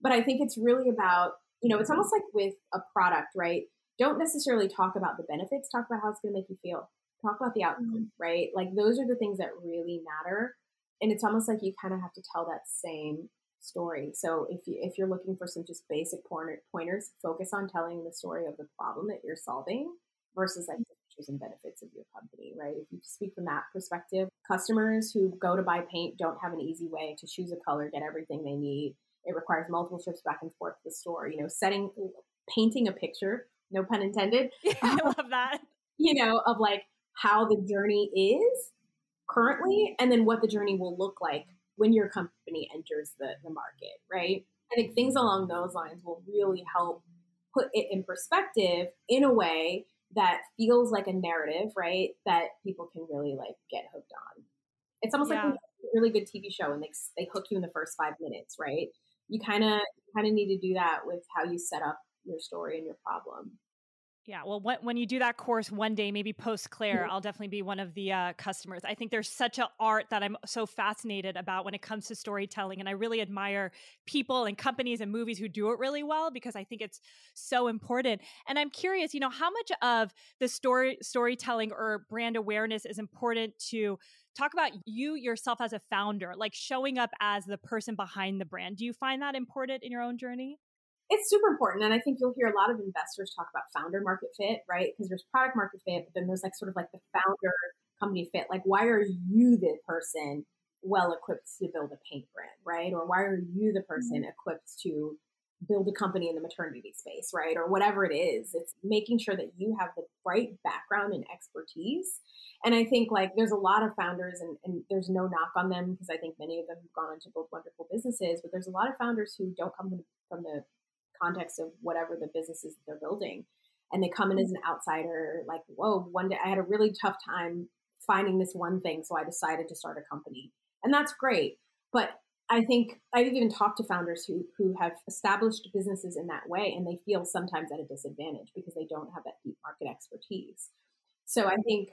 But I think it's really about, you know, it's almost like with a product, right? Don't necessarily talk about the benefits, talk about how it's going to make you feel. Talk about the outcome, mm-hmm. right? Like those are the things that really matter. And it's almost like you kind of have to tell that same story. So if, you, if you're looking for some just basic pointers, focus on telling the story of the problem that you're solving versus like and benefits of your company, right? If you speak from that perspective, customers who go to buy paint don't have an easy way to choose a color, get everything they need. It requires multiple trips back and forth to the store, you know, setting, painting a picture, no pun intended. Yeah, I love that. You know, of like how the journey is currently and then what the journey will look like when your company enters the, the market, right? I think things along those lines will really help put it in perspective in a way that feels like a narrative, right? That people can really like get hooked on. It's almost yeah. like a really good T V show and they they hook you in the first five minutes, right? You kind of kind of need to do that with how you set up your story and your problem. Yeah. Well, when, when you do that course one day, maybe post Claire, I'll definitely be one of the uh, customers. I think there's such an art that I'm so fascinated about when it comes to storytelling. And I really admire people and companies and movies who do it really well, because I think it's so important. And I'm curious, you know, how much of the story storytelling or brand awareness is important to talk about you yourself as a founder, like showing up as the person behind the brand. Do you find that important in your own journey? It's super important. And I think you'll hear a lot of investors talk about founder market fit, right? Because there's product market fit, but then there's like sort of like the founder company fit. Like, why are you the person well equipped to build a paint brand, right? Or why are you the person mm-hmm. equipped to build a company in the maternity space, right? Or whatever it is, it's making sure that you have the right background and expertise. And I think like there's a lot of founders, and, and there's no knock on them, because I think many of them have gone on to build wonderful businesses, but there's a lot of founders who don't come from the context of whatever the business is that they're building. And they come in as an outsider, like, whoa, one day I had a really tough time finding this one thing, so I decided to start a company. And that's great. But I think I've even talked to founders who who have established businesses in that way, and they feel sometimes at a disadvantage because they don't have that deep market expertise. So I think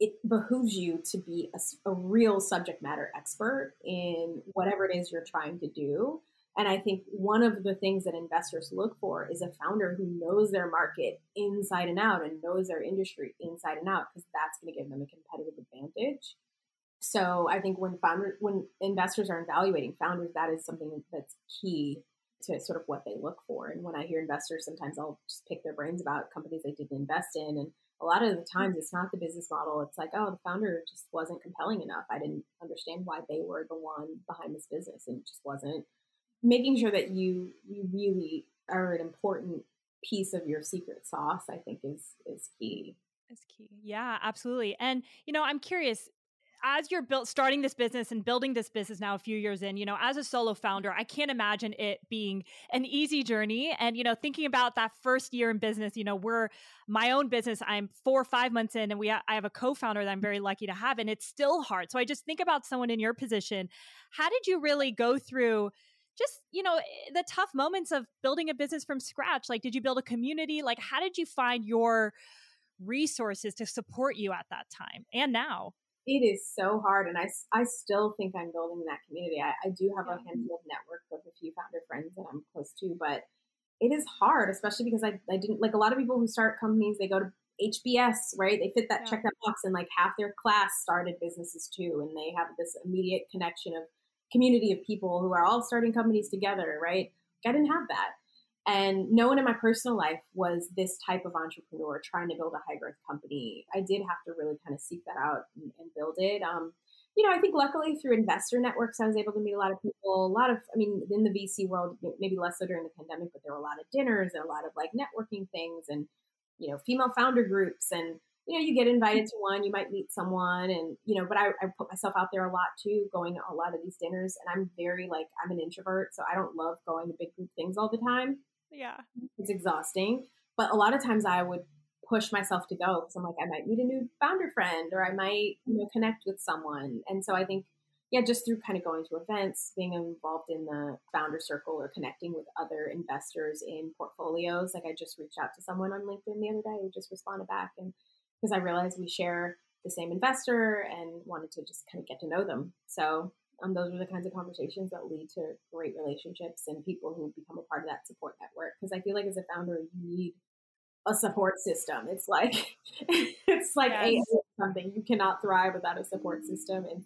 it behooves you to be a, a real subject matter expert in whatever it is you're trying to do. And I think one of the things that investors look for is a founder who knows their market inside and out and knows their industry inside and out, because that's going to give them a competitive advantage. So I think when founder, when investors are evaluating founders, that is something that's key to sort of what they look for. And when I hear investors, sometimes I'll just pick their brains about companies they didn't invest in. And a lot of the times it's not the business model. It's like, oh, the founder just wasn't compelling enough. I didn't understand why they were the one behind this business, and it just wasn't. Making sure that you you really are an important piece of your secret sauce, I think, is is key. Is key. Yeah, absolutely. And, you know, I'm curious, as you're built, starting this business and building this business now a few years in, you know, as a solo founder, I can't imagine it being an easy journey. And, you know, thinking about that first year in business, you know, we're my own business, I'm four or five months in, and we ha- I have a co-founder that I'm very lucky to have, and it's still hard. So I just think about someone in your position. How did you really go through just, you know, the tough moments of building a business from scratch? Like, did you build a community? Like, how did you find your resources to support you at that time and now? It is so hard. And I, I still think I'm building that community. I, I do have yeah. a handful of network of a few founder friends that I'm close to, but it is hard, especially because I, I didn't, like a lot of people who start companies, they go to H B S, right? They fit that, yeah. check that box, and like half their class started businesses too. And they have this immediate connection of community of people who are all starting companies together, right? I didn't have that. And no one in my personal life was this type of entrepreneur trying to build a high growth company. I did have to really kind of seek that out and, and build it. Um, you know, I think luckily through investor networks, I was able to meet a lot of people, a lot of, I mean, in the V C world, maybe less so during the pandemic, but there were a lot of dinners and a lot of like networking things and, you know, female founder groups. And you know, you get invited to one, you might meet someone, and, you know, but I, I put myself out there a lot too, going to a lot of these dinners. And I'm very like, I'm an introvert, so I don't love going to big group things all the time. Yeah. It's exhausting. But a lot of times I would push myself to go, because I'm like, I might meet a new founder friend, or I might, you know, connect with someone. And so I think, yeah, just through kind of going to events, being involved in the founder circle or connecting with other investors in portfolios. Like I just reached out to someone on LinkedIn the other day who just responded back, and because I realized we share the same investor and wanted to just kind of get to know them. So um, those are the kinds of conversations that lead to great relationships and people who become a part of that support network. Because I feel like as a founder, you need a support system. It's like, it's like yes. a, something. You cannot thrive without a support system. And,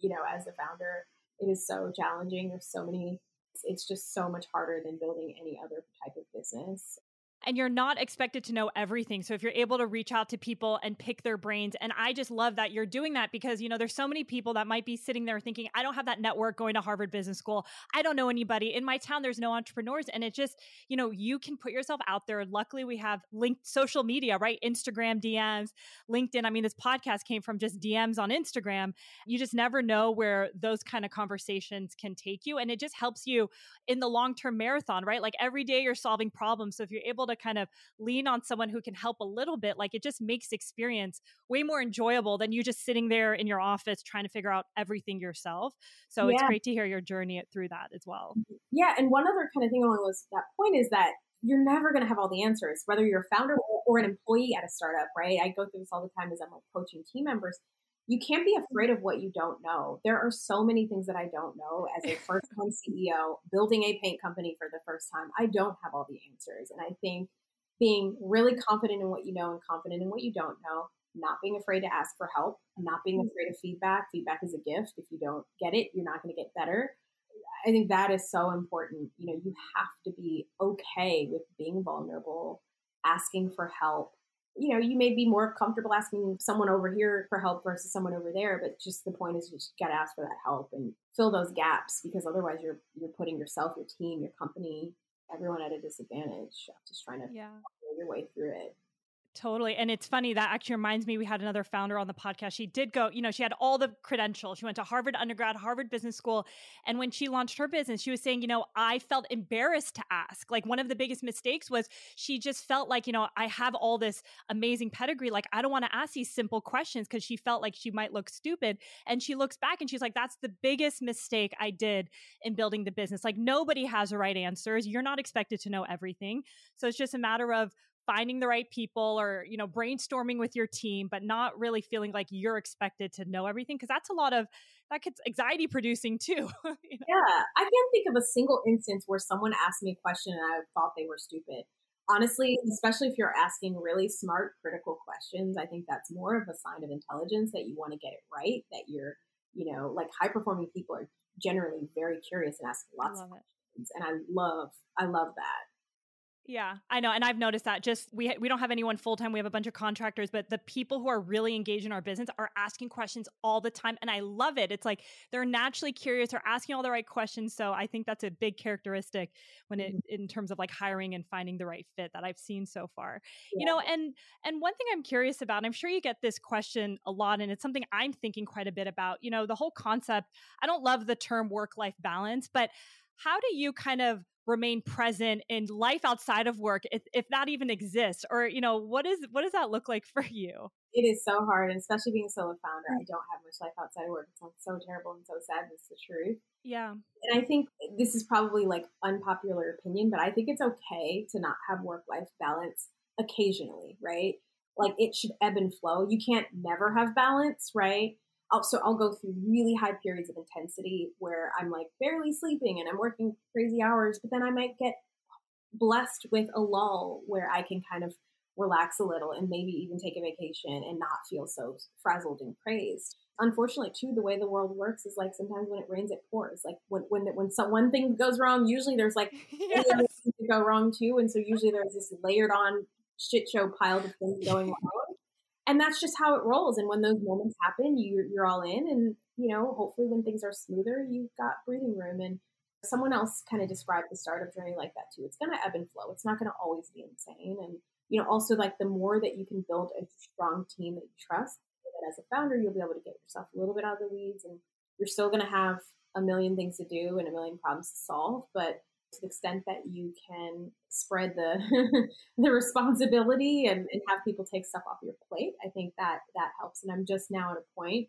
you know, as a founder, it is so challenging. There's so many, it's just so much harder than building any other type of business. And you're not expected to know everything. So if you're able to reach out to people and pick their brains, and I just love that you're doing that, because, you know, there's so many people that might be sitting there thinking, I don't have that network going to Harvard Business School. I don't know anybody in my town. There's no entrepreneurs. And it just, you know, you can put yourself out there. Luckily, we have linked social media, right? Instagram D Ms, LinkedIn. I mean, this podcast came from just D Ms on Instagram. You just never know where those kind of conversations can take you. And it just helps you in the long-term marathon, right? Like every day you're solving problems. So if you're able to kind of lean on someone who can help a little bit, like it just makes experience way more enjoyable than you just sitting there in your office trying to figure out everything yourself. So yeah. It's great to hear your journey through that as well. Yeah. And one other kind of thing along those, that point is that you're never going to have all the answers, whether you're a founder or an employee at a startup, right? I go through this all the time as I'm like coaching team members. You can't be afraid of what you don't know. There are so many things that I don't know as a first-time C E O, building a paint company for the first time. I don't have all the answers. And I think being really confident in what you know and confident in what you don't know, not being afraid to ask for help, not being afraid of feedback. Feedback is a gift. If you don't get it, you're not going to get better. I think that is so important. You know, you have to be okay with being vulnerable, asking for help. You know, you may be more comfortable asking someone over here for help versus someone over there, but just the point is you just got to ask for that help and fill those gaps, because otherwise you're you're putting yourself, your team, your company, everyone at a disadvantage. Just trying to yeah. figure your way through it. Totally. And it's funny, that actually reminds me, we had another founder on the podcast. She did go, you know, she had all the credentials. She went to Harvard undergrad, Harvard Business School. And when she launched her business, she was saying, you know, I felt embarrassed to ask. Like, one of the biggest mistakes was she just felt like, you know, I have all this amazing pedigree. Like, I don't want to ask these simple questions, because she felt like she might look stupid. And she looks back and she's like, that's the biggest mistake I did in building the business. Like, nobody has the right answers. You're not expected to know everything. So it's just a matter of finding the right people, or, you know, brainstorming with your team, but not really feeling like you're expected to know everything. Cause that's a lot of, that gets anxiety producing too. You know? Yeah. I can't think of a single instance where someone asked me a question and I thought they were stupid. Honestly, especially if you're asking really smart, critical questions, I think that's more of a sign of intelligence, that you want to get it right, that you're, you know, like high performing people are generally very curious and ask lots of questions. And I love, I love that. Yeah, I know. And I've noticed that just we we don't have anyone full time. We have a bunch of contractors, but the people who are really engaged in our business are asking questions all the time. And I love it. It's like they're naturally curious. They're asking all the right questions. So I think that's a big characteristic when it, in terms of like hiring and finding the right fit that I've seen so far. Yeah. You know, and and one thing I'm curious about, and I'm sure you get this question a lot, and it's something I'm thinking quite a bit about, you know, the whole concept. I don't love the term work-life balance, but how do you kind of remain present in life outside of work, if, if that even exists? Or, you know, what is what does that look like for you? It is so hard, and especially being a solo founder, I don't have much life outside of work. It sounds so terrible and so sad, but it's the truth. Yeah. And I think this is probably like unpopular opinion, but I think it's okay to not have work-life balance occasionally, right? Like, it should ebb and flow. You can't never have balance, right? So I'll go through really high periods of intensity where I'm like barely sleeping and I'm working crazy hours, but then I might get blessed with a lull where I can kind of relax a little and maybe even take a vacation and not feel so frazzled and crazed. Unfortunately, too, the way the world works is like sometimes when it rains, it pours. Like when when when some, one thing goes wrong, usually there's like yes. other things that go wrong too, and so usually there's this layered on shit show pile of things going wrong. And that's just how it rolls. And when those moments happen, you're, you're all in. And, you know, hopefully when things are smoother, you've got breathing room. And someone else kind of described the startup journey like that too. It's going to ebb and flow. It's not going to always be insane. And, you know, also like the more that you can build a strong team that you trust, that as a founder, you'll be able to get yourself a little bit out of the weeds, and you're still going to have a million things to do and a million problems to solve. But to the extent that you can spread the the responsibility and, and have people take stuff off your plate, I think that that helps. And I'm just now at a point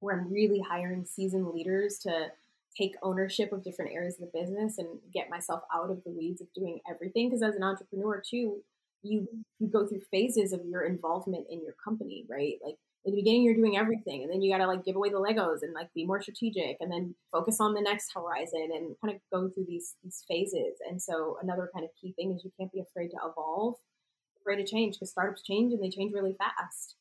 where I'm really hiring seasoned leaders to take ownership of different areas of the business and get myself out of the weeds of doing everything. Because as an entrepreneur too, you, you go through phases of your involvement in your company, right? Like in the beginning, you're doing everything. And then you got to like give away the Legos and like be more strategic and then focus on the next horizon and kind of go through these, these phases. And so another kind of key thing is you can't be afraid to evolve, afraid to change, because startups change and they change really fast.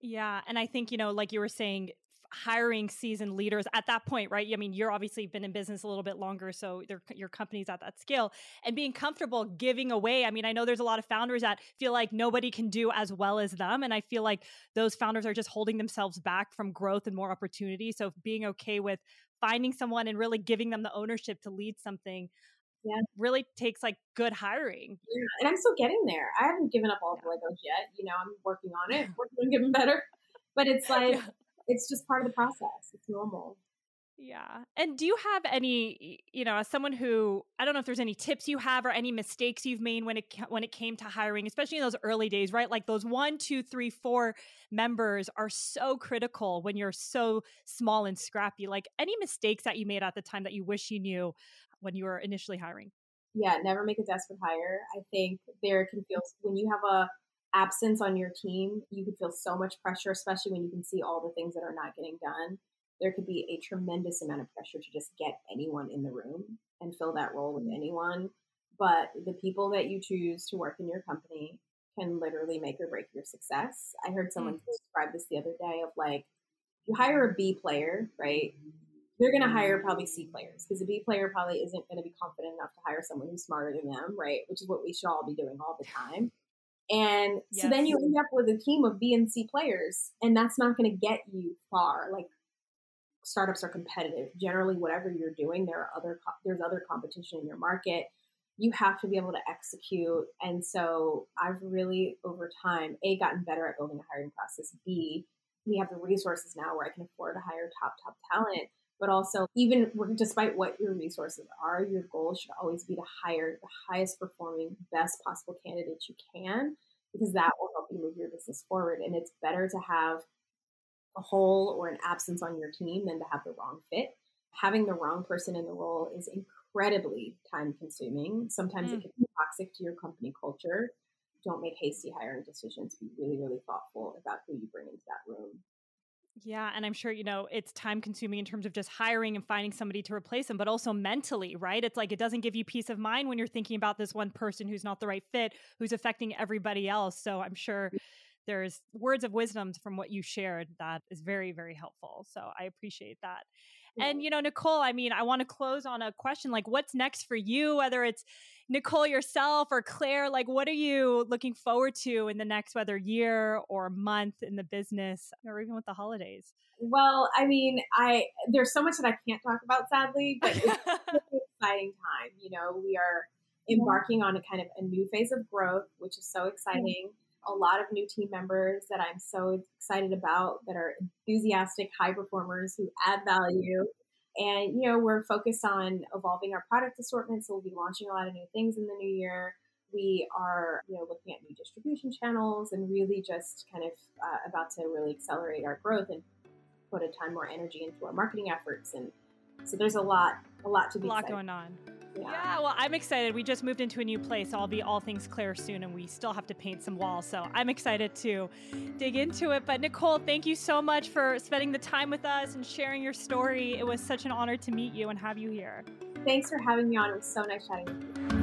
Yeah. And I think, you know, like you were saying, hiring seasoned leaders at that point, right? I mean, you're obviously been in business a little bit longer, so your company's at that scale, and being comfortable giving away. I mean, I know there's a lot of founders that feel like nobody can do as well as them. And I feel like those founders are just holding themselves back from growth and more opportunity. So being okay with finding someone and really giving them the ownership to lead something yeah. really takes like good hiring. Yeah. And I'm still getting there. I haven't given up all yeah. the Legos yet. You know, I'm working on it, working on getting better. But it's like... yeah. It's just part of the process. It's normal. Yeah. And do you have any, you know, as someone who, I don't know if there's any tips you have or any mistakes you've made when it when it came to hiring, especially in those early days, right? Like those one, two, three, four members are so critical when you're so small and scrappy. Like any mistakes that you made at the time that you wish you knew when you were initially hiring? Yeah, never make a desperate hire. I think there can feel, when you have a absence on your team, you can feel so much pressure, especially when you can see all the things that are not getting done. There could be a tremendous amount of pressure to just get anyone in the room and fill that role with anyone. But the people that you choose to work in your company can literally make or break your success. I heard someone mm-hmm. describe this the other day of like, you hire a B player, right? They're going to hire probably C players because a B player probably isn't going to be confident enough to hire someone who's smarter than them, right? Which is what we should all be doing all the time. And yes. so then you end up with a team of B and C players, and that's not going to get you far. Like, startups are competitive. Generally, whatever you're doing, there are other there's other competition in your market. You have to be able to execute. And so I've really, over time, A, gotten better at building a hiring process. B, we have the resources now where I can afford to hire top, top talent. But also, even despite what your resources are, your goal should always be to hire the highest performing, best possible candidates you can, because that will help you move your business forward. And it's better to have a hole or an absence on your team than to have the wrong fit. Having the wrong person in the role is incredibly time consuming. Sometimes mm. it can be toxic to your company culture. Don't make hasty hiring decisions. Be really, really thoughtful about who you bring into that room. Yeah. And I'm sure, you know, it's time consuming in terms of just hiring and finding somebody to replace them, but also mentally, right? It's like, it doesn't give you peace of mind when you're thinking about this one person who's not the right fit, who's affecting everybody else. So I'm sure there's words of wisdom from what you shared that is very, very helpful. So I appreciate that. And, you know, Nicole, I mean, I want to close on a question, like what's next for you, whether it's Nicole yourself or Clare, like what are you looking forward to in the next, whether year or month in the business or even with the holidays? Well, I mean, I, there's so much that I can't talk about, sadly, but it's an exciting time. You know, we are embarking on a kind of a new phase of growth, which is so exciting. Mm-hmm. A lot of new team members that I'm so excited about that are enthusiastic, high performers who add value. And, you know, we're focused on evolving our product assortment. So we'll be launching a lot of new things in the new year. We are, you know, looking at new distribution channels and really just kind of uh, about to really accelerate our growth and put a ton more energy into our marketing efforts. And so there's a lot, a lot to be excited about. A lot going on. Yeah. yeah, well, I'm excited. We just moved into a new place. So I'll be all things Clare soon, and we still have to paint some walls. So I'm excited to dig into it. But Nicole, thank you so much for spending the time with us and sharing your story. It was such an honor to meet you and have you here. Thanks for having me on. It was so nice chatting with you.